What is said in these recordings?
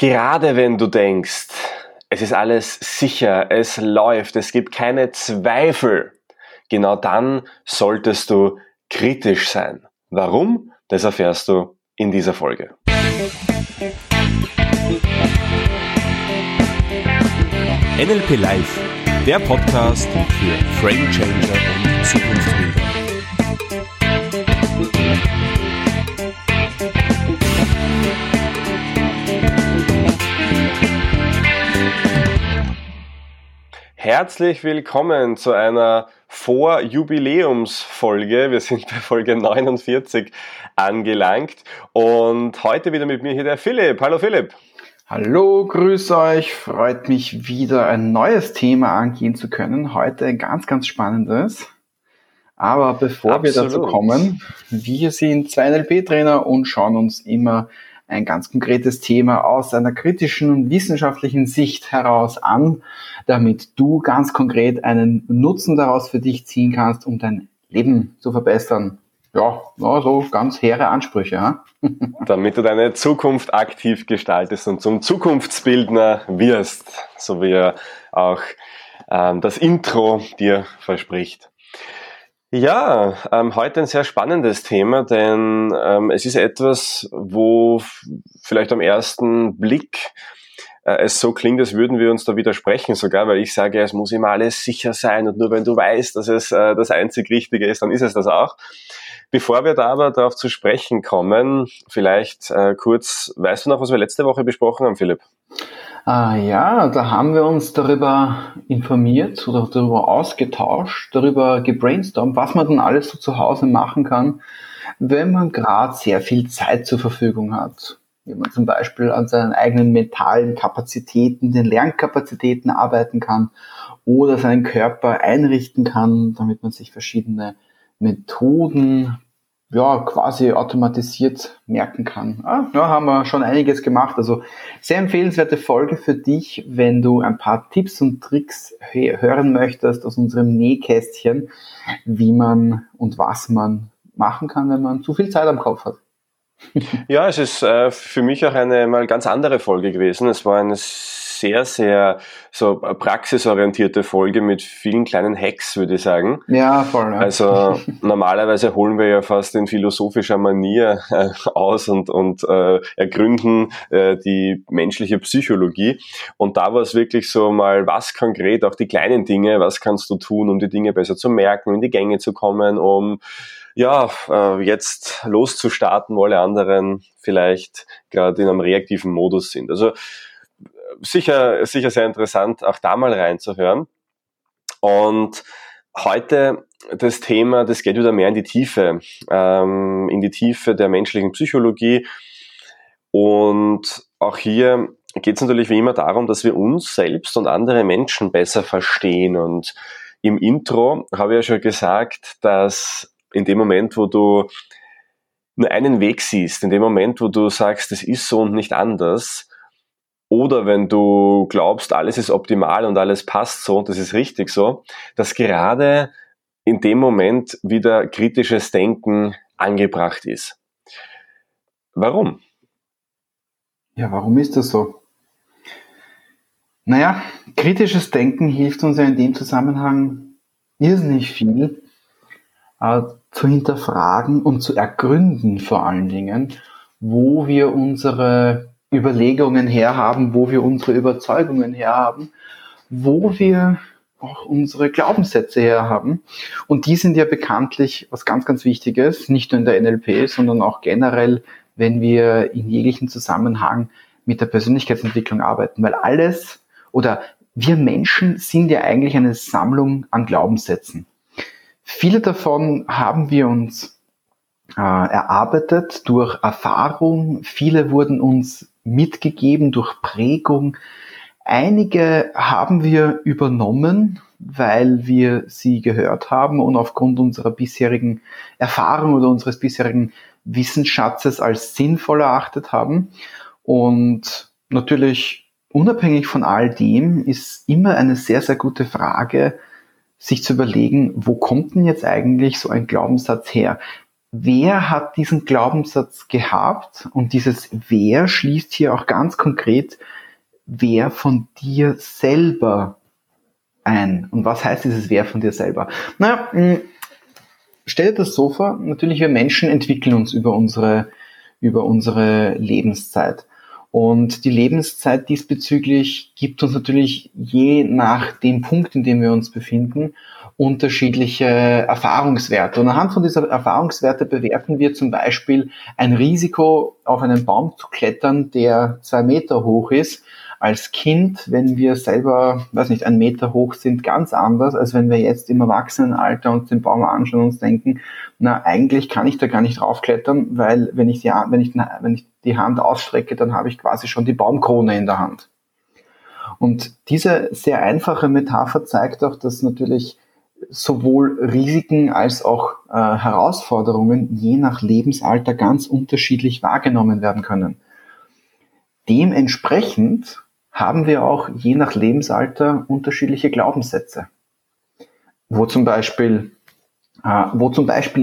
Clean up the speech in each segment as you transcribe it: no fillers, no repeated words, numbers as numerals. Gerade wenn du denkst, es ist alles sicher, es läuft, es gibt keine Zweifel, genau dann solltest du kritisch sein. Warum? Das erfährst du in dieser Folge. NLP Live, der Podcast für Framechanger und Zukunftsbilder. Herzlich willkommen zu einer Vorjubiläumsfolge. Wir sind bei Folge 49 angelangt und heute wieder mit mir hier der Philipp. Hallo Philipp. Hallo, grüß euch. Freut mich wieder, ein neues Thema angehen zu können. Heute ein ganz, ganz spannendes. Aber bevor wir dazu kommen, wir sind zwei NLP-Trainer und schauen uns immer ein ganz konkretes Thema aus einer kritischen und wissenschaftlichen Sicht heraus an, damit du ganz konkret einen Nutzen daraus für dich ziehen kannst, um dein Leben zu verbessern. Ja, so ganz hehre Ansprüche. Ja? Damit du deine Zukunft aktiv gestaltest und zum Zukunftsbildner wirst, so wie er auch das Intro dir verspricht. Ja, heute ein sehr spannendes Thema, denn es ist etwas, wo vielleicht am ersten Blick es so klingt, als würden wir uns da widersprechen sogar, weil ich sage, es muss immer alles sicher sein und nur wenn du weißt, dass es das einzig Richtige ist, dann ist es das auch. Bevor wir da aber darauf zu sprechen kommen, vielleicht kurz, weißt du noch, was wir letzte Woche besprochen haben, Philipp? Ja, da haben wir uns darüber informiert oder darüber ausgetauscht, darüber gebrainstormt, was man dann alles so zu Hause machen kann, wenn man gerade sehr viel Zeit zur Verfügung hat. Wenn man zum Beispiel an seinen eigenen mentalen Kapazitäten, den Lernkapazitäten arbeiten kann oder seinen Körper einrichten kann, damit man sich verschiedene Methoden quasi automatisiert merken kann. Da haben wir schon einiges gemacht. Also sehr empfehlenswerte Folge für dich, wenn du ein paar Tipps und Tricks hören möchtest aus unserem Nähkästchen, wie man und was man machen kann, wenn man zu viel Zeit am Kopf hat. Ja, es ist für mich auch eine mal ganz andere Folge gewesen. Es war eine sehr, sehr so praxisorientierte Folge mit vielen kleinen Hacks, würde ich sagen. Ja, voll. Ja. Also normalerweise holen wir ja fast in philosophischer Manier aus und ergründen die menschliche Psychologie. Und da war es wirklich so mal, was konkret, auch die kleinen Dinge, was kannst du tun, um die Dinge besser zu merken, in die Gänge zu kommen, um jetzt loszustarten, wo alle anderen vielleicht gerade in einem reaktiven Modus sind. Also sicher sehr interessant, auch da mal reinzuhören. Und heute das Thema, das geht wieder mehr in die Tiefe der menschlichen Psychologie. Und auch hier geht es natürlich wie immer darum, dass wir uns selbst und andere Menschen besser verstehen. Und im Intro habe ich ja schon gesagt, dass in dem Moment, wo du nur einen Weg siehst, in dem Moment, wo du sagst, es ist so und nicht anders, oder wenn du glaubst, alles ist optimal und alles passt so und das ist richtig so, dass gerade in dem Moment wieder kritisches Denken angebracht ist. Warum? Ja, warum ist das so? Naja, kritisches Denken hilft uns ja in dem Zusammenhang irrsinnig viel zu hinterfragen und zu ergründen vor allen Dingen, wo wir unsere Überlegungen herhaben, wo wir unsere Überzeugungen herhaben, wo wir auch unsere Glaubenssätze herhaben. Und die sind ja bekanntlich was ganz, ganz Wichtiges, nicht nur in der NLP, sondern auch generell, wenn wir in jeglichen Zusammenhang mit der Persönlichkeitsentwicklung arbeiten. Weil alles, oder wir Menschen sind ja eigentlich eine Sammlung an Glaubenssätzen. Viele davon haben wir uns erarbeitet durch Erfahrung, viele wurden uns mitgegeben durch Prägung, einige haben wir übernommen, weil wir sie gehört haben und aufgrund unserer bisherigen Erfahrung oder unseres bisherigen Wissensschatzes als sinnvoll erachtet haben. Und natürlich unabhängig von all dem ist immer eine sehr, sehr gute Frage, sich zu überlegen, wo kommt denn jetzt eigentlich so ein Glaubenssatz her? Wer hat diesen Glaubenssatz gehabt? Und dieses Wer schließt hier auch ganz konkret Wer von dir selber ein. Und was heißt dieses Wer von dir selber? Naja, stell dir das so vor, natürlich wir Menschen entwickeln uns über unsere Lebenszeit. Und die Lebenszeit diesbezüglich gibt uns natürlich je nach dem Punkt, in dem wir uns befinden, unterschiedliche Erfahrungswerte. Und anhand von dieser Erfahrungswerte bewerten wir zum Beispiel ein Risiko, auf einen Baum zu klettern, der 2 Meter hoch ist, als Kind, wenn wir selber, weiß nicht, 1 Meter hoch sind, ganz anders, als wenn wir jetzt im Erwachsenenalter uns den Baum anschauen und uns denken, na, eigentlich kann ich da gar nicht raufklettern, weil wenn ich die Hand ausstrecke, dann habe ich quasi schon die Baumkrone in der Hand. Und diese sehr einfache Metapher zeigt auch, dass natürlich sowohl Risiken als auch Herausforderungen je nach Lebensalter ganz unterschiedlich wahrgenommen werden können. Dementsprechend haben wir auch je nach Lebensalter unterschiedliche Glaubenssätze. Wo zum Beispiel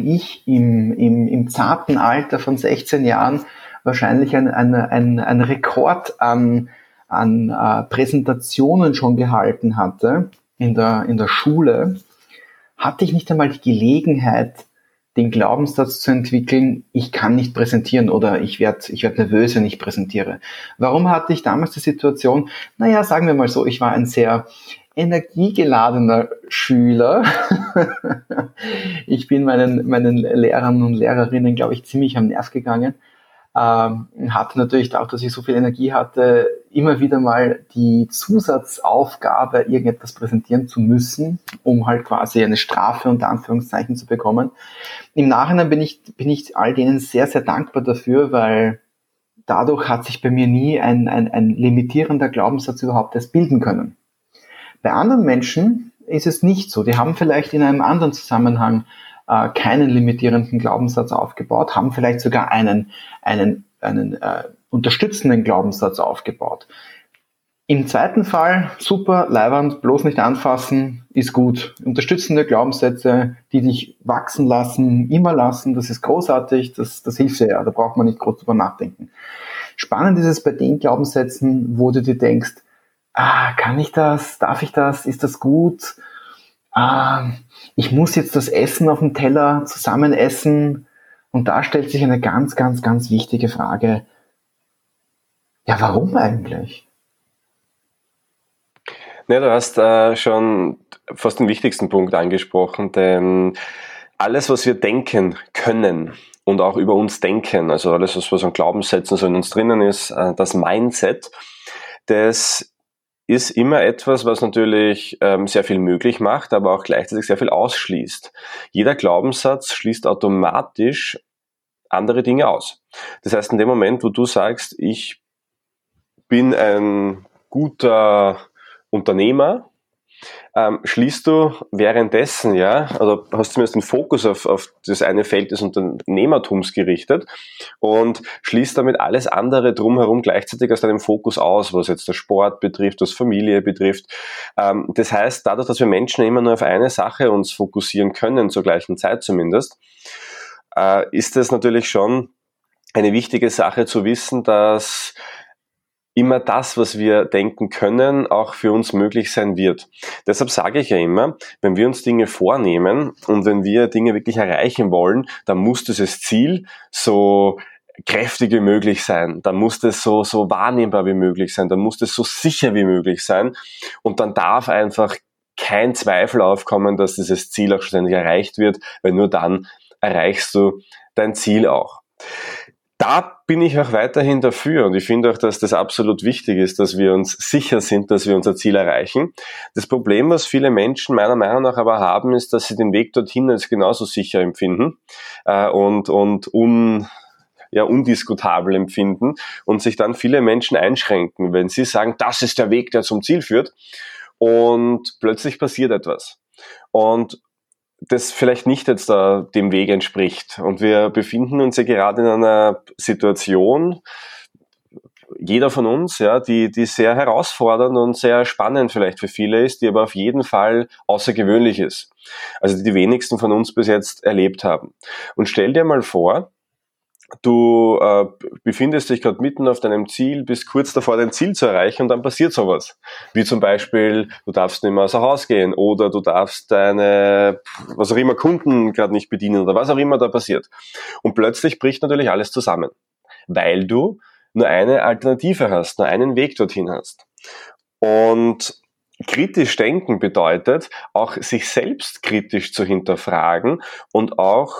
ich im zarten Alter von 16 Jahren wahrscheinlich ein Rekord an Präsentationen schon gehalten hatte in der Schule, hatte ich nicht einmal die Gelegenheit, den Glaubenssatz zu entwickeln, ich kann nicht präsentieren oder ich werd nervös, wenn ich präsentiere. Warum hatte ich damals die Situation? Naja, sagen wir mal so, ich war ein sehr energiegeladener Schüler. Ich bin meinen Lehrern und Lehrerinnen, glaube ich, ziemlich am Nerv gegangen. Hatte natürlich dadurch, dass ich so viel Energie hatte, immer wieder mal die Zusatzaufgabe, irgendetwas präsentieren zu müssen, um halt quasi eine Strafe unter Anführungszeichen zu bekommen. Im Nachhinein bin ich all denen sehr, sehr dankbar dafür, weil dadurch hat sich bei mir nie ein limitierender Glaubenssatz überhaupt erst bilden können. Bei anderen Menschen ist es nicht so. Die haben vielleicht in einem anderen Zusammenhang keinen limitierenden Glaubenssatz aufgebaut, haben vielleicht sogar einen unterstützenden Glaubenssatz aufgebaut. Im zweiten Fall, super, leiwand, bloß nicht anfassen, ist gut. Unterstützende Glaubenssätze, die dich wachsen lassen, immer lassen, das ist großartig, das hilft sehr, da braucht man nicht groß drüber nachdenken. Spannend ist es bei den Glaubenssätzen, wo du dir denkst, kann ich das, darf ich das, ist das gut, ich muss jetzt das Essen auf dem Teller zusammen essen. Und da stellt sich eine ganz, ganz, ganz wichtige Frage. Ja, warum eigentlich? Ja, du hast schon fast den wichtigsten Punkt angesprochen, denn alles, was wir denken können und auch über uns denken, also alles, was an Glaubenssätzen so in uns drinnen ist, das Mindset, das ist immer etwas, was natürlich sehr viel möglich macht, aber auch gleichzeitig sehr viel ausschließt. Jeder Glaubenssatz schließt automatisch andere Dinge aus. Das heißt, in dem Moment, wo du sagst, ich bin ein guter Unternehmer, schließt du währenddessen, ja, oder hast zumindest den Fokus auf das eine Feld des Unternehmertums gerichtet und schließt damit alles andere drumherum gleichzeitig aus deinem Fokus aus, was jetzt der Sport betrifft, was Familie betrifft. Das heißt, dadurch, dass wir Menschen immer nur auf eine Sache uns fokussieren können, zur gleichen Zeit zumindest, ist das natürlich schon eine wichtige Sache zu wissen, dass immer das, was wir denken können, auch für uns möglich sein wird. Deshalb sage ich ja immer, wenn wir uns Dinge vornehmen und wenn wir Dinge wirklich erreichen wollen, dann muss dieses Ziel so kräftig wie möglich sein, dann muss das so wahrnehmbar wie möglich sein, dann muss das so sicher wie möglich sein und dann darf einfach kein Zweifel aufkommen, dass dieses Ziel auch schlussendlich erreicht wird, weil nur dann erreichst du dein Ziel auch. Da bin ich auch weiterhin dafür und ich finde auch, dass das absolut wichtig ist, dass wir uns sicher sind, dass wir unser Ziel erreichen. Das Problem, was viele Menschen meiner Meinung nach aber haben, ist, dass sie den Weg dorthin als genauso sicher empfinden und undiskutabel empfinden und sich dann viele Menschen einschränken, wenn sie sagen, das ist der Weg, der zum Ziel führt und plötzlich passiert etwas. Und das vielleicht nicht jetzt dem Weg entspricht. Und wir befinden uns ja gerade in einer Situation, jeder von uns, ja, die sehr herausfordernd und sehr spannend vielleicht für viele ist, die aber auf jeden Fall außergewöhnlich ist. Also die wenigsten von uns bis jetzt erlebt haben. Und stell dir mal vor, du befindest dich gerade mitten auf deinem Ziel, bist kurz davor, dein Ziel zu erreichen und dann passiert sowas. Wie zum Beispiel, du darfst nicht mehr außer Haus gehen oder du darfst deine, was auch immer, Kunden gerade nicht bedienen oder was auch immer da passiert. Und plötzlich bricht natürlich alles zusammen, weil du nur eine Alternative hast, nur einen Weg dorthin hast. Und kritisch denken bedeutet, auch sich selbst kritisch zu hinterfragen und auch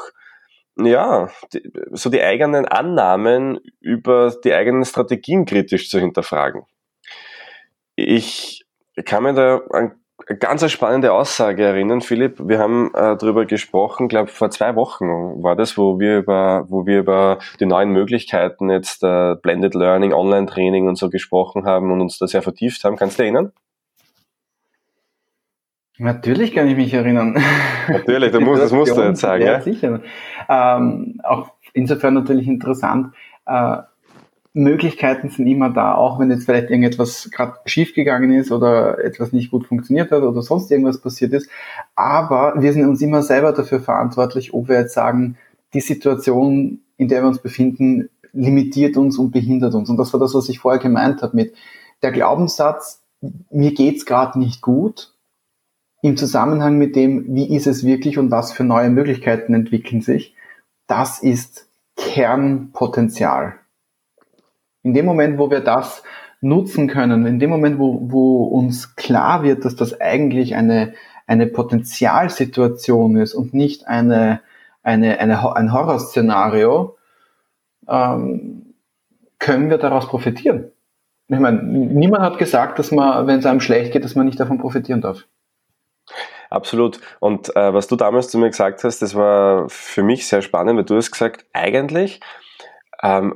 so die eigenen Annahmen über die eigenen Strategien kritisch zu hinterfragen. Ich kann mir da an eine ganz spannende Aussage erinnern, Philipp. Wir haben darüber gesprochen, glaube vor 2 Wochen war das, wo wir über die neuen Möglichkeiten jetzt Blended Learning, Online-Training und so gesprochen haben und uns da sehr vertieft haben. Kannst du dich erinnern? Natürlich kann ich mich erinnern. Natürlich, das musst du jetzt sagen. Ja, sicher. Auch insofern natürlich interessant. Möglichkeiten sind immer da, auch wenn jetzt vielleicht irgendetwas gerade schiefgegangen ist oder etwas nicht gut funktioniert hat oder sonst irgendwas passiert ist. Aber wir sind uns immer selber dafür verantwortlich, ob wir jetzt sagen, die Situation, in der wir uns befinden, limitiert uns und behindert uns. Und das war das, was ich vorher gemeint habe mit der Glaubenssatz, mir geht's gerade nicht gut, im Zusammenhang mit dem, wie ist es wirklich und was für neue Möglichkeiten entwickeln sich, das ist Kernpotenzial. In dem Moment, wo wir das nutzen können, in dem Moment, wo uns klar wird, dass das eigentlich eine Potenzialsituation ist und nicht ein Horrorszenario, können wir daraus profitieren. Ich meine, niemand hat gesagt, dass man, wenn es einem schlecht geht, dass man nicht davon profitieren darf. Absolut. Und was du damals zu mir gesagt hast, das war für mich sehr spannend, weil du hast gesagt, eigentlich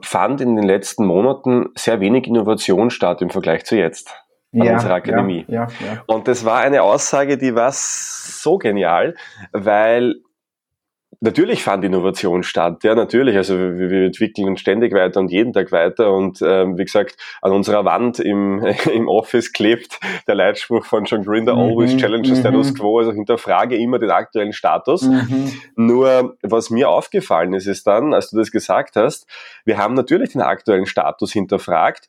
fand in den letzten Monaten sehr wenig Innovation statt im Vergleich zu jetzt an unserer Akademie. Ja. Und das war eine Aussage, die war so genial, weil natürlich fand Innovation statt, ja natürlich, also wir entwickeln uns ständig weiter und jeden Tag weiter und wie gesagt, an unserer Wand im Office klebt der Leitspruch von John Grinder, always challenge the status quo, also hinterfrage immer den aktuellen Status. Nur, was mir aufgefallen ist, ist dann, als du das gesagt hast, wir haben natürlich den aktuellen Status hinterfragt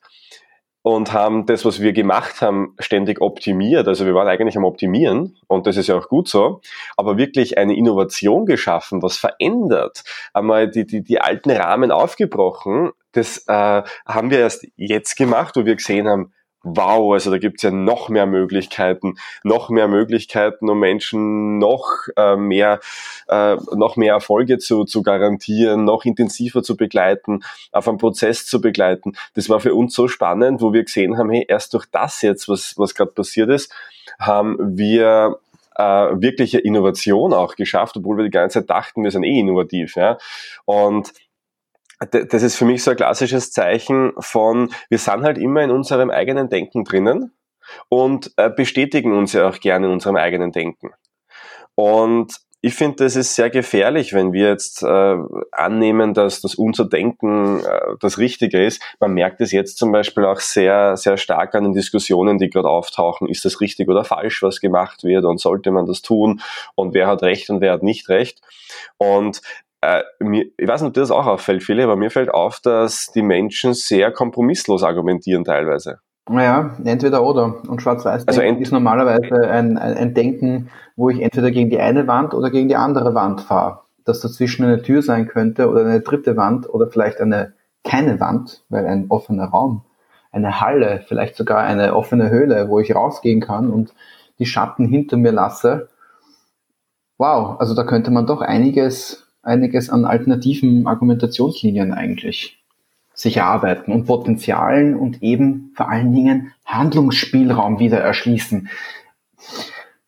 und haben das, was wir gemacht haben, ständig optimiert. Also wir waren eigentlich am Optimieren und das ist ja auch gut so, aber wirklich eine Innovation geschaffen, was verändert, einmal die alten Rahmen aufgebrochen, das haben wir erst jetzt gemacht, wo wir gesehen haben, wow, also da gibt's ja noch mehr Möglichkeiten, um Menschen noch mehr Erfolge zu garantieren, noch intensiver zu begleiten, auf einen Prozess zu begleiten. Das war für uns so spannend, wo wir gesehen haben, hey, erst durch das jetzt, was gerade passiert ist, haben wir wirkliche Innovation auch geschafft, obwohl wir die ganze Zeit dachten, wir sind innovativ, ja. Und das ist für mich so ein klassisches Zeichen von, wir sind halt immer in unserem eigenen Denken drinnen und bestätigen uns ja auch gerne in unserem eigenen Denken. Und ich finde, das ist sehr gefährlich, wenn wir jetzt annehmen, dass unser Denken das Richtige ist. Man merkt es jetzt zum Beispiel auch sehr, sehr stark an den Diskussionen, die gerade auftauchen. Ist das richtig oder falsch, was gemacht wird und sollte man das tun und wer hat Recht und wer hat nicht Recht? Und ich weiß nicht, ob dir das auch auffällt, Philipp, aber mir fällt auf, dass die Menschen sehr kompromisslos argumentieren teilweise. Naja, entweder oder. Und schwarz-weiß also ist normalerweise ein Denken, wo ich entweder gegen die eine Wand oder gegen die andere Wand fahre. Dass dazwischen eine Tür sein könnte oder eine dritte Wand oder vielleicht keine Wand, weil ein offener Raum, eine Halle, vielleicht sogar eine offene Höhle, wo ich rausgehen kann und die Schatten hinter mir lasse. Wow, also da könnte man doch einiges an alternativen Argumentationslinien eigentlich sich erarbeiten und Potenzialen und eben vor allen Dingen Handlungsspielraum wieder erschließen.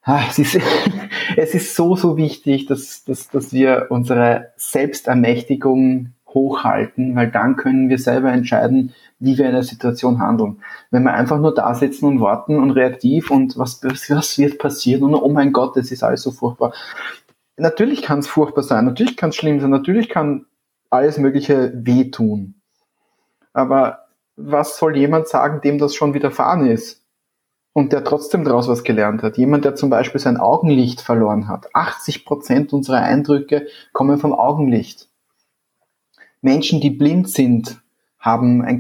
Es ist so wichtig, dass wir unsere Selbstermächtigung hochhalten, weil dann können wir selber entscheiden, wie wir in der Situation handeln. Wenn wir einfach nur da sitzen und warten und reaktiv und was wird passieren und oh mein Gott, es ist alles so furchtbar. Natürlich kann es furchtbar sein, natürlich kann es schlimm sein, natürlich kann alles Mögliche wehtun. Aber was soll jemand sagen, dem das schon widerfahren ist und der trotzdem daraus was gelernt hat? Jemand, der zum Beispiel sein Augenlicht verloren hat. 80% unserer Eindrücke kommen vom Augenlicht. Menschen, die blind sind, haben ein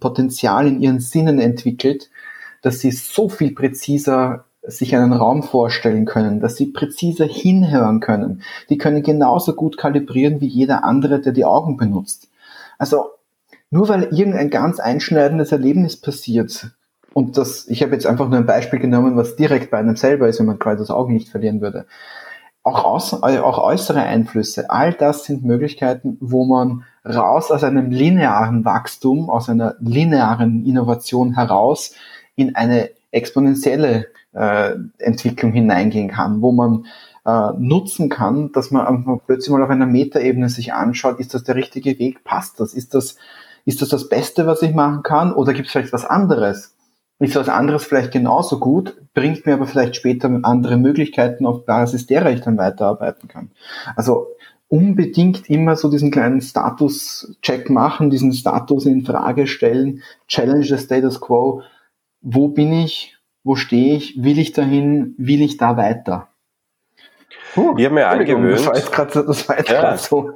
Potenzial in ihren Sinnen entwickelt, dass sie so viel präziser sich einen Raum vorstellen können, dass sie präziser hinhören können. Die können genauso gut kalibrieren wie jeder andere, der die Augen benutzt. Also nur weil irgendein ganz einschneidendes Erlebnis passiert, und das, ich habe jetzt einfach nur ein Beispiel genommen, was direkt bei einem selber ist, wenn man quasi das Augenlicht verlieren würde. Auch äußere Einflüsse, all das sind Möglichkeiten, wo man raus aus einem linearen Wachstum, aus einer linearen Innovation heraus in eine exponentielle Entwicklung hineingehen kann, wo man nutzen kann, dass man plötzlich mal auf einer Metaebene sich anschaut, ist das der richtige Weg, passt das, ist das Beste, was ich machen kann, oder gibt es vielleicht was anderes? Ist was anderes vielleicht genauso gut, bringt mir aber vielleicht später andere Möglichkeiten, auf Basis derer ich dann weiterarbeiten kann. Also unbedingt immer so diesen kleinen Status-Check machen, diesen Status in Frage stellen, challenge the status quo. Wo bin ich? Wo stehe ich? Will ich dahin? Will ich da weiter? Ich habe mir angewöhnt. Das war jetzt gerade so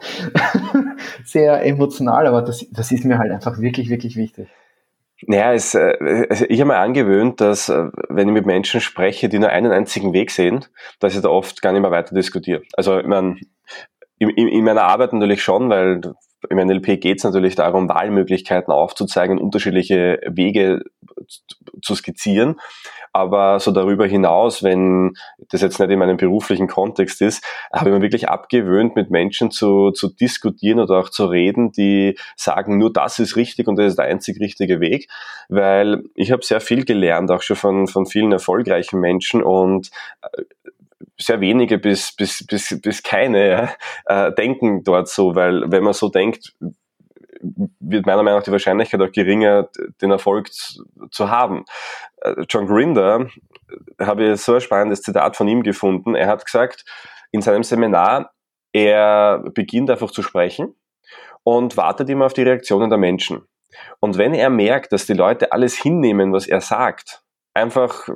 sehr emotional, aber das ist mir halt einfach wirklich, wirklich wichtig. Naja, ich habe mir angewöhnt, dass, wenn ich mit Menschen spreche, die nur einen einzigen Weg sehen, dass ich da oft gar nicht mehr weiter diskutiere. Also, ich meine, in meiner Arbeit natürlich schon, weil im NLP geht es natürlich darum, Wahlmöglichkeiten aufzuzeigen, unterschiedliche Wege zu skizzieren. Aber so darüber hinaus, wenn das jetzt nicht in meinem beruflichen Kontext ist, habe ich mir wirklich abgewöhnt, mit Menschen zu diskutieren oder auch zu reden, die sagen, nur das ist richtig und das ist der einzig richtige Weg. Weil ich habe sehr viel gelernt, auch schon von vielen erfolgreichen Menschen, und sehr wenige bis keine denken dort so, weil wenn man so denkt, wird meiner Meinung nach die Wahrscheinlichkeit auch geringer, den Erfolg zu haben. John Grinder, habe ich so ein spannendes Zitat von ihm gefunden. Er hat gesagt, in seinem Seminar, er beginnt einfach zu sprechen und wartet immer auf die Reaktionen der Menschen. Und wenn er merkt, dass die Leute alles hinnehmen, was er sagt, einfach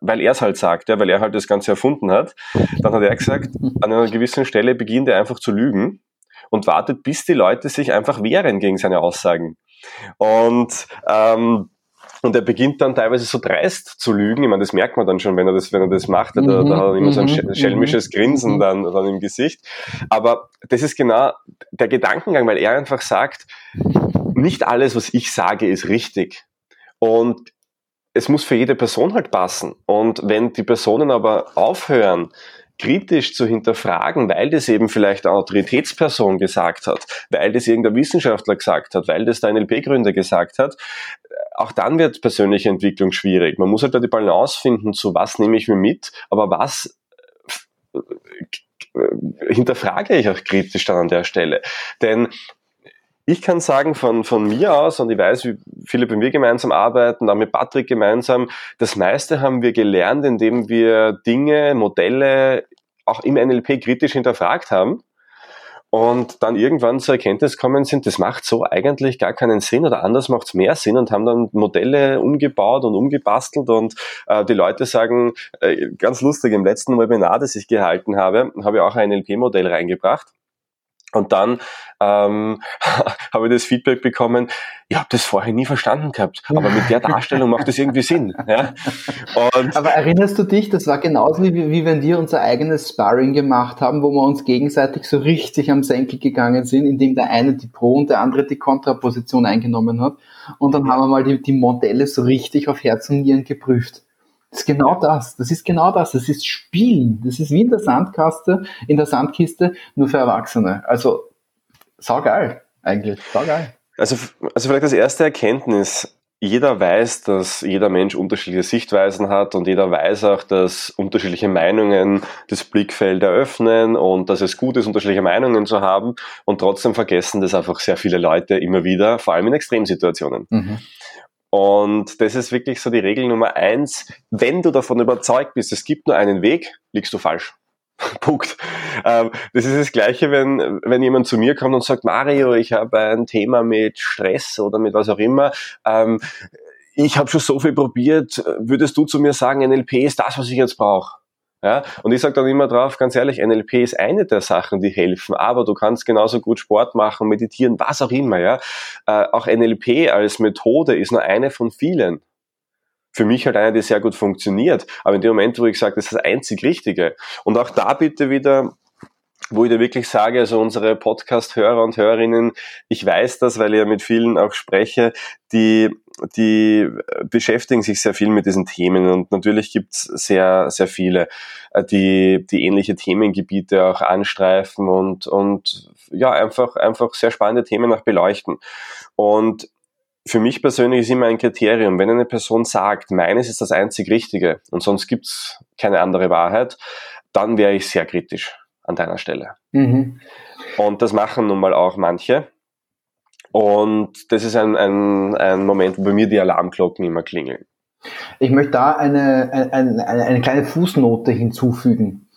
weil er es halt sagt, ja, weil er halt das Ganze erfunden hat, dann hat er gesagt, an einer gewissen Stelle beginnt er einfach zu lügen und wartet, bis die Leute sich einfach wehren gegen seine Aussagen. Und er beginnt dann teilweise so dreist zu lügen. Ich meine, das merkt man dann schon, wenn er das macht. Da hat er immer so ein schelmisches Grinsen dann im Gesicht. Aber das ist genau der Gedankengang, weil er einfach sagt, nicht alles, was ich sage, ist richtig. Und es muss für jede Person halt passen. Und wenn die Personen aber aufhören, kritisch zu hinterfragen, weil das eben vielleicht eine Autoritätsperson gesagt hat, weil das irgendein Wissenschaftler gesagt hat, weil das der NLP-Gründer gesagt hat, auch dann wird persönliche Entwicklung schwierig. Man muss halt da die Balance finden, zu was nehme ich mir mit, aber was hinterfrage ich auch kritisch dann an der Stelle. Denn ich kann sagen, von mir aus, und ich weiß, wie viele bei mir gemeinsam arbeiten, auch mit Patrick gemeinsam, das meiste haben wir gelernt, indem wir Dinge, Modelle auch im NLP kritisch hinterfragt haben und dann irgendwann zur Erkenntnis gekommen sind, das macht so eigentlich gar keinen Sinn oder anders macht es mehr Sinn, und haben dann Modelle umgebaut und umgebastelt, und die Leute sagen, ganz lustig, im letzten Webinar, das ich gehalten habe, habe ich auch ein NLP-Modell reingebracht. Und dann habe ich das Feedback bekommen, ich habe das vorher nie verstanden gehabt, aber mit der Darstellung macht das irgendwie Sinn. Ja? Aber erinnerst du dich, das war genauso wie wenn wir unser eigenes Sparring gemacht haben, wo wir uns gegenseitig so richtig am Senkel gegangen sind, indem der eine die Pro- und der andere die Kontraposition eingenommen hat. Und dann haben wir mal die Modelle so richtig auf Herz und Nieren geprüft. Das ist genau das, das ist Spielen, das ist wie in der Sandkiste, nur für Erwachsene. Also, saugeil. Also vielleicht das erste Erkenntnis, jeder weiß, dass jeder Mensch unterschiedliche Sichtweisen hat, und jeder weiß auch, dass unterschiedliche Meinungen das Blickfeld eröffnen und dass es gut ist, unterschiedliche Meinungen zu haben, und trotzdem vergessen das einfach sehr viele Leute immer wieder, vor allem in Extremsituationen. Mhm. Und das ist wirklich so die Regel Nummer 1. Wenn du davon überzeugt bist, es gibt nur einen Weg, liegst du falsch. Punkt. Das ist das Gleiche, wenn jemand zu mir kommt und sagt, Mario, ich habe ein Thema mit Stress oder mit was auch immer. Ich habe schon so viel probiert. Würdest du zu mir sagen, NLP ist das, was ich jetzt brauche? Ja, und ich sage dann immer drauf, ganz ehrlich, NLP ist eine der Sachen, die helfen, aber du kannst genauso gut Sport machen, meditieren, was auch immer. Ja, auch NLP als Methode ist nur eine von vielen. Für mich halt eine, die sehr gut funktioniert. Aber in dem Moment, wo ich sage, das ist das einzig Richtige. Und auch da bitte wieder, wo ich da wirklich sage, also unsere Podcast-Hörer und Hörerinnen, ich weiß das, weil ich ja mit vielen auch spreche, die beschäftigen sich sehr viel mit diesen Themen und natürlich gibt's sehr, sehr viele, die ähnliche Themengebiete auch anstreifen und ja, einfach sehr spannende Themen auch beleuchten. Und für mich persönlich ist immer ein Kriterium, wenn eine Person sagt, meines ist das einzig Richtige und sonst gibt's keine andere Wahrheit, dann wäre ich sehr kritisch an deiner Stelle. Mhm. Und das machen nun mal auch manche. Und das ist ein Moment, wo bei mir die Alarmglocken immer klingeln. Ich möchte da eine kleine Fußnote hinzufügen.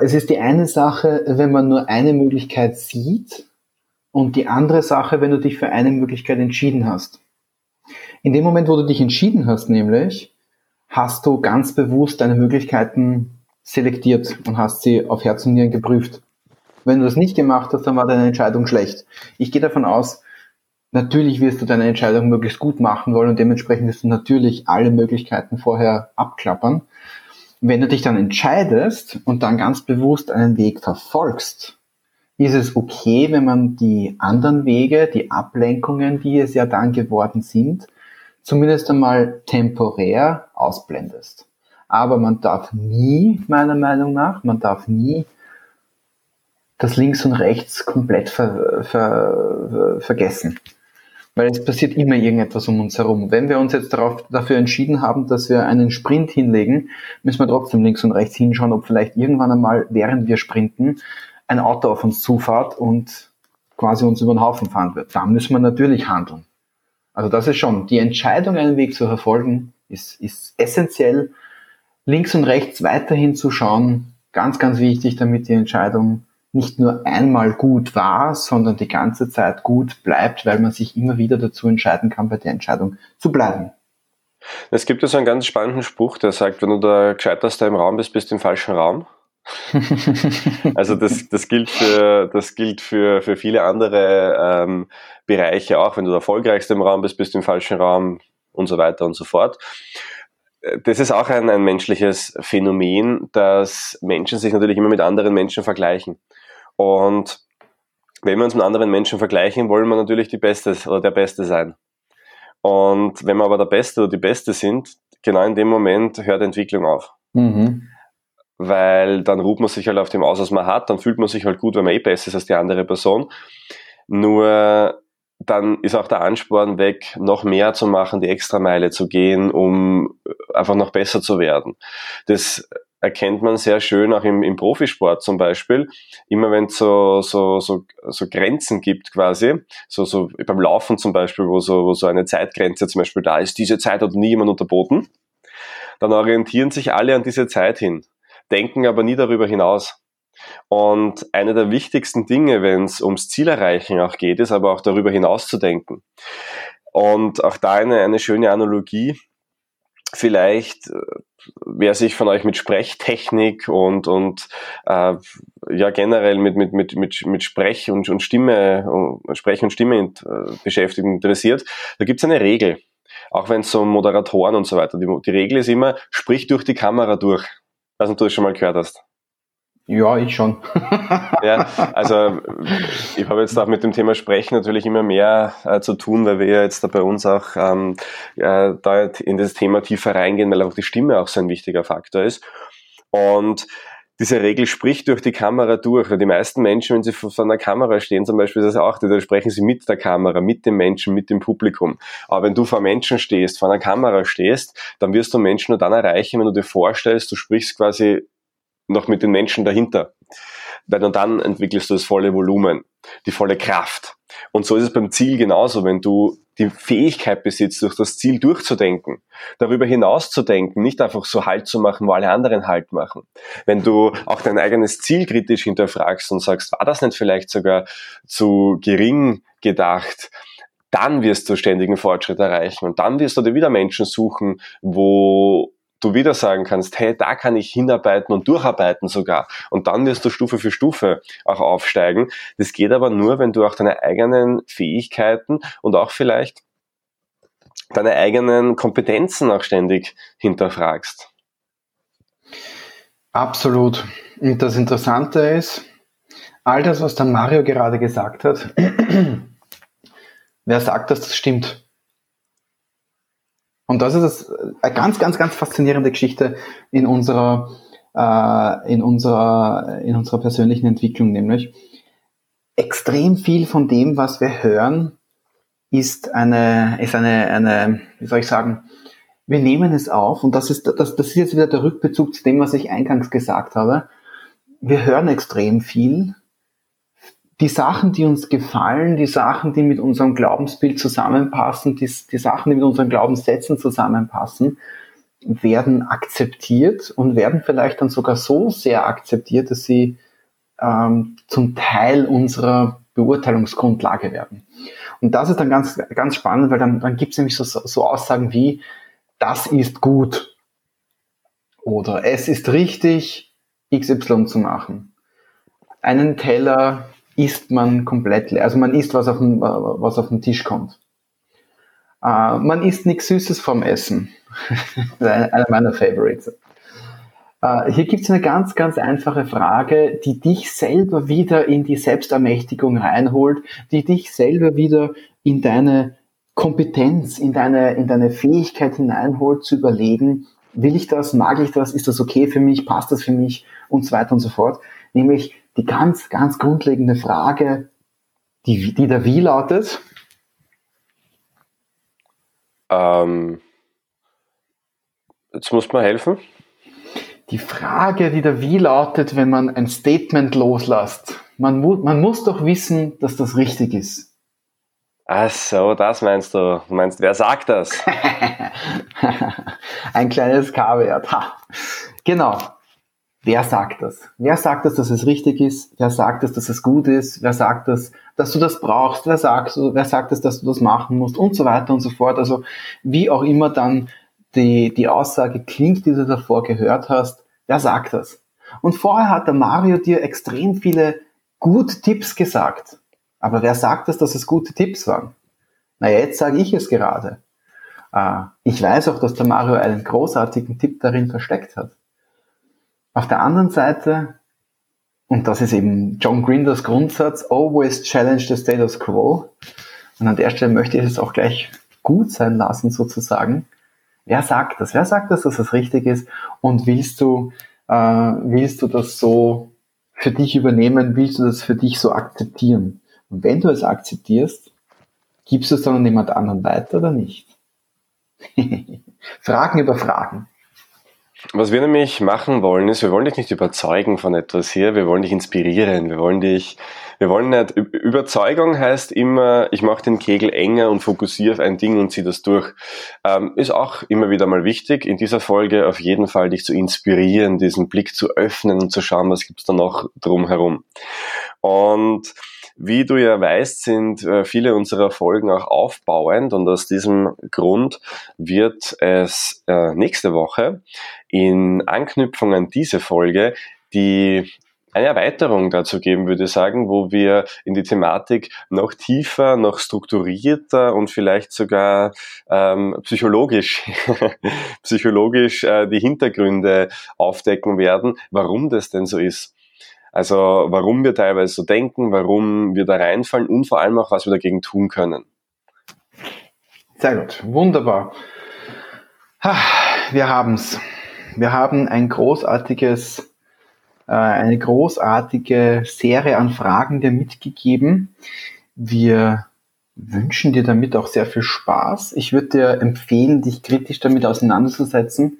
Es ist die eine Sache, wenn man nur eine Möglichkeit sieht und die andere Sache, wenn du dich für eine Möglichkeit entschieden hast. In dem Moment, wo du dich entschieden hast, nämlich, hast du ganz bewusst deine Möglichkeiten selektiert und hast sie auf Herz und Nieren geprüft. Wenn du das nicht gemacht hast, dann war deine Entscheidung schlecht. Ich gehe davon aus, natürlich wirst du deine Entscheidung möglichst gut machen wollen und dementsprechend wirst du natürlich alle Möglichkeiten vorher abklappern. Wenn du dich dann entscheidest und dann ganz bewusst einen Weg verfolgst, ist es okay, wenn man die anderen Wege, die Ablenkungen, die es ja dann geworden sind, zumindest einmal temporär ausblendest. Aber man darf nie, meiner Meinung nach, das Links und Rechts komplett vergessen. Weil es passiert immer irgendetwas um uns herum. Wenn wir uns jetzt dafür entschieden haben, dass wir einen Sprint hinlegen, müssen wir trotzdem links und rechts hinschauen, ob vielleicht irgendwann einmal, während wir sprinten, ein Auto auf uns zufährt und quasi uns über den Haufen fahren wird. Da müssen wir natürlich handeln. Also das ist schon, die Entscheidung, einen Weg zu verfolgen, ist essentiell. Links und rechts weiterhin zu schauen, ganz, ganz wichtig, damit die Entscheidung nicht nur einmal gut war, sondern die ganze Zeit gut bleibt, weil man sich immer wieder dazu entscheiden kann, bei der Entscheidung zu bleiben. Es gibt ja so einen ganz spannenden Spruch, der sagt, wenn du der Gescheiterste im Raum bist, bist du im falschen Raum. Also das gilt für viele andere Bereiche auch. Wenn du der Erfolgreichste im Raum bist, bist du im falschen Raum und so weiter und so fort. Das ist auch ein menschliches Phänomen, dass Menschen sich natürlich immer mit anderen Menschen vergleichen. Und wenn wir uns mit anderen Menschen vergleichen, wollen wir natürlich die Beste oder der Beste sein. Und wenn wir aber der Beste oder die Beste sind, genau in dem Moment hört Entwicklung auf. Mhm. Weil dann ruht man sich halt auf dem aus, was man hat, dann fühlt man sich halt gut, wenn man eh besser ist als die andere Person. Nur dann ist auch der Ansporn weg, noch mehr zu machen, die Extrameile zu gehen, um einfach noch besser zu werden. Das erkennt man sehr schön auch im Profisport zum Beispiel. Immer wenn es so Grenzen gibt quasi, so beim Laufen zum Beispiel, wo so eine Zeitgrenze zum Beispiel da ist, diese Zeit hat nie jemand unterboten, dann orientieren sich alle an diese Zeit hin, denken aber nie darüber hinaus. Und eine der wichtigsten Dinge, wenn es ums Ziel erreichen auch geht, ist aber auch darüber hinaus zu denken. Und auch da eine schöne Analogie, vielleicht wer sich von euch mit Sprechtechnik und generell mit Sprech und Stimme beschäftigt und interessiert, da gibt es eine Regel, auch wenn es so Moderatoren und so weiter, die Regel ist immer, sprich durch die Kamera durch. Ich weiß nicht, ob du das schon mal gehört hast. Ja, ich schon. Ja, also ich habe jetzt auch mit dem Thema Sprechen natürlich immer mehr zu tun, weil wir ja jetzt da bei uns auch da in das Thema tiefer reingehen, weil auch die Stimme auch so ein wichtiger Faktor ist. Und diese Regel spricht durch die Kamera durch. Weil die meisten Menschen, wenn sie vor einer Kamera stehen, zum Beispiel ist das auch, da sprechen sie mit der Kamera, mit dem Menschen, mit dem Publikum. Aber wenn du vor Menschen stehst, vor einer Kamera stehst, dann wirst du Menschen nur dann erreichen, wenn du dir vorstellst, du sprichst quasi noch mit den Menschen dahinter. Dann entwickelst du das volle Volumen, die volle Kraft. Und so ist es beim Ziel genauso, wenn du die Fähigkeit besitzt, durch das Ziel durchzudenken, darüber hinaus zu denken, nicht einfach so Halt zu machen, wo alle anderen Halt machen. Wenn du auch dein eigenes Ziel kritisch hinterfragst und sagst, war das nicht vielleicht sogar zu gering gedacht, dann wirst du ständigen Fortschritt erreichen und dann wirst du dir wieder Menschen suchen, wo du wieder sagen kannst, hey, da kann ich hinarbeiten und durcharbeiten sogar. Und dann wirst du Stufe für Stufe auch aufsteigen. Das geht aber nur, wenn du auch deine eigenen Fähigkeiten und auch vielleicht deine eigenen Kompetenzen auch ständig hinterfragst. Absolut. Und das Interessante ist, all das, was der Mario gerade gesagt hat, wer sagt, dass das stimmt? Und das ist eine ganz, ganz, ganz faszinierende Geschichte in unserer persönlichen Entwicklung, nämlich extrem viel von dem, was wir hören, ist eine, wie soll ich sagen, wir nehmen es auf, und das ist jetzt wieder der Rückbezug zu dem, was ich eingangs gesagt habe. Wir hören extrem viel. Die Sachen, die uns gefallen, die Sachen, die mit unserem Glaubensbild zusammenpassen, die Sachen, die mit unseren Glaubenssätzen zusammenpassen, werden akzeptiert und werden vielleicht dann sogar so sehr akzeptiert, dass sie zum Teil unserer Beurteilungsgrundlage werden. Und das ist dann ganz, ganz spannend, weil dann gibt es nämlich so Aussagen wie, das ist gut oder es ist richtig, XY zu machen. Einen Teller isst man komplett leer. Also man isst, was auf den Tisch kommt. Man isst nichts Süßes vorm Essen. Einer meiner Favorites. Hier gibt es eine ganz, ganz einfache Frage, die dich selber wieder in die Selbstermächtigung reinholt, die dich selber wieder in deine Kompetenz, in deine Fähigkeit hineinholt, zu überlegen, will ich das, mag ich das, ist das okay für mich, passt das für mich und so weiter und so fort. Nämlich die ganz, ganz grundlegende Frage, die da wie lautet? Jetzt musst du mir helfen. Die Frage, die da wie lautet, wenn man ein Statement loslässt. Man muss doch wissen, dass das richtig ist. Ach so, das meinst du. Du meinst, wer sagt das? Ein kleines K-Wert. Genau. Wer sagt das? Wer sagt das, dass es richtig ist? Wer sagt das, dass es gut ist? Wer sagt das, dass du das brauchst? Wer sagt das, dass du das machen musst? Und so weiter und so fort. Also wie auch immer dann die Aussage klingt, die du davor gehört hast, wer sagt das? Und vorher hat der Mario dir extrem viele gute Tipps gesagt. Aber wer sagt das, dass es gute Tipps waren? Naja, jetzt sage ich es gerade. Ich weiß auch, dass der Mario einen großartigen Tipp darin versteckt hat. Auf der anderen Seite, und das ist eben John Grinders Grundsatz, always challenge the status quo. Und an der Stelle möchte ich es auch gleich gut sein lassen, sozusagen. Wer sagt das? Wer sagt das, dass das richtig ist? Und willst du das so für dich übernehmen? Willst du das für dich so akzeptieren? Und wenn du es akzeptierst, gibst du es dann an jemand anderen weiter oder nicht? Fragen über Fragen. Was wir nämlich machen wollen, ist, wir wollen dich nicht überzeugen von etwas hier, wir wollen dich inspirieren, wir wollen nicht, Überzeugung heißt immer, ich mache den Kegel enger und fokussiere auf ein Ding und ziehe das durch. Ist auch immer wieder mal wichtig, in dieser Folge auf jeden Fall dich zu inspirieren, diesen Blick zu öffnen und zu schauen, was gibt's da noch drumherum. Und wie du ja weißt, sind viele unserer Folgen auch aufbauend, und aus diesem Grund wird es nächste Woche in Anknüpfung an diese Folge eine Erweiterung dazu geben, würde ich sagen, wo wir in die Thematik noch tiefer, noch strukturierter und vielleicht sogar psychologisch die Hintergründe aufdecken werden, warum das denn so ist. Also warum wir teilweise so denken, warum wir da reinfallen und vor allem auch, was wir dagegen tun können. Sehr gut, wunderbar. Wir haben's. Wir haben eine großartige Serie an Fragen dir mitgegeben. Wir wünschen dir damit auch sehr viel Spaß. Ich würde dir empfehlen, dich kritisch damit auseinanderzusetzen.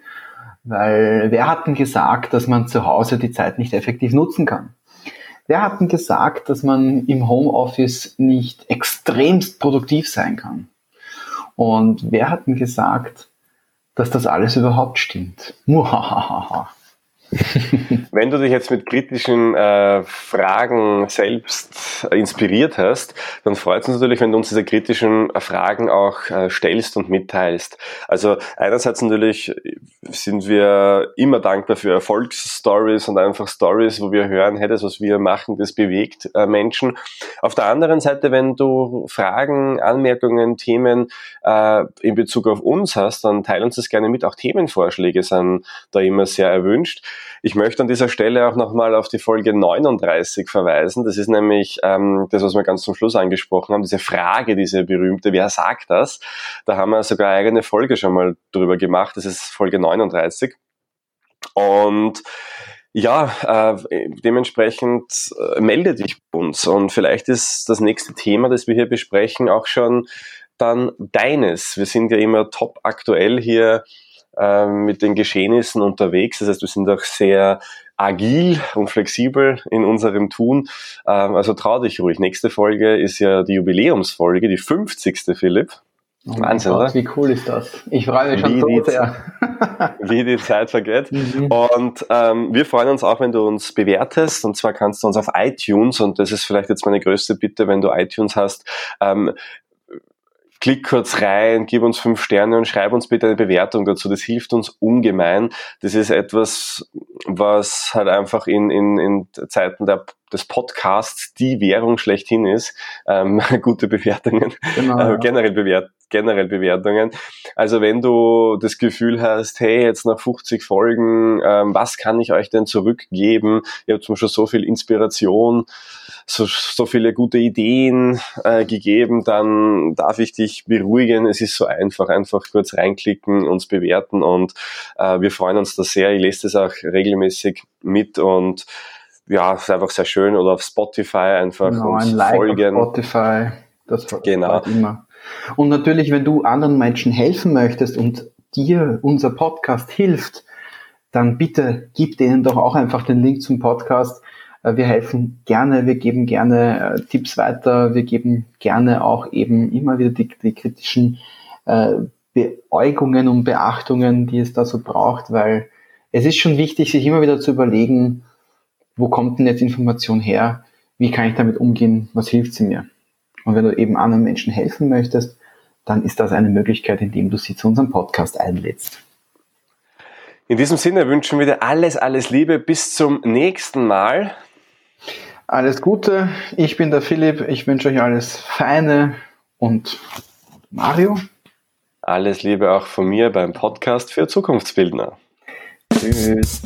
Weil wer hat denn gesagt, dass man zu Hause die Zeit nicht effektiv nutzen kann? Wer hat denn gesagt, dass man im Homeoffice nicht extremst produktiv sein kann? Und wer hat denn gesagt, dass das alles überhaupt stimmt? Wenn du dich jetzt mit kritischen Fragen selbst inspiriert hast, dann freut es uns natürlich, wenn du uns diese kritischen Fragen auch stellst und mitteilst. Also einerseits natürlich sind wir immer dankbar für Erfolgsstories und einfach Stories, wo wir hören, hey, das, was wir machen, das bewegt Menschen. Auf der anderen Seite, wenn du Fragen, Anmerkungen, Themen in Bezug auf uns hast, dann teil uns das gerne mit. Auch Themenvorschläge sind da immer sehr erwünscht. Ich möchte an dieser Stelle auch nochmal auf die Folge 39 verweisen. Das ist nämlich das, was wir ganz zum Schluss angesprochen haben, diese Frage, diese berühmte, wer sagt das? Da haben wir sogar eine eigene Folge schon mal drüber gemacht. Das ist Folge 39. Und ja, dementsprechend melde dich bei uns. Und vielleicht ist das nächste Thema, das wir hier besprechen, auch schon dann deines. Wir sind ja immer top aktuell hier mit den Geschehnissen unterwegs. Das heißt, wir sind auch sehr agil und flexibel in unserem Tun. Also trau dich ruhig. Nächste Folge ist ja die Jubiläumsfolge, die 50. Philipp. Oh Wahnsinn, Gott, oder? Wie cool ist das? Ich freue mich schon so sehr. Wie die Zeit vergeht. Mhm. Und wir freuen uns auch, wenn du uns bewertest. Und zwar kannst du uns auf iTunes, und das ist vielleicht jetzt meine größte Bitte, wenn du iTunes hast, klick kurz rein, gib uns 5 Sterne und schreib uns bitte eine Bewertung dazu. Das hilft uns ungemein. Das ist etwas, was halt einfach in Zeiten des Podcasts die Währung schlechthin ist. Gute Bewertungen, genau, ja. Generell Bewertungen. Also wenn du das Gefühl hast, hey, jetzt nach 50 Folgen, was kann ich euch denn zurückgeben? Ihr habt schon so viel Inspiration, so viele gute Ideen gegeben, dann darf ich dich beruhigen. Es ist so einfach. Einfach kurz reinklicken, uns bewerten, und wir freuen uns da sehr. Ich lese das auch regelmäßig mit, und ja, ist einfach sehr schön. Oder auf Spotify einfach uns like folgen. Auf Spotify, das genau. Immer. Und natürlich, wenn du anderen Menschen helfen möchtest und dir unser Podcast hilft, dann bitte gib denen doch auch einfach den Link zum Podcast. Wir helfen gerne, wir geben gerne Tipps weiter, wir geben gerne auch eben immer wieder die kritischen Beäugungen und Beachtungen, die es da so braucht, weil es ist schon wichtig, sich immer wieder zu überlegen, wo kommt denn jetzt Information her, wie kann ich damit umgehen, was hilft sie mir? Und wenn du eben anderen Menschen helfen möchtest, dann ist das eine Möglichkeit, indem du sie zu unserem Podcast einlädst. In diesem Sinne wünschen wir dir alles Liebe. Bis zum nächsten Mal. Alles Gute. Ich bin der Philipp. Ich wünsche euch alles Feine. Und Mario? Alles Liebe auch von mir beim Podcast für Zukunftsbildner. Tschüss.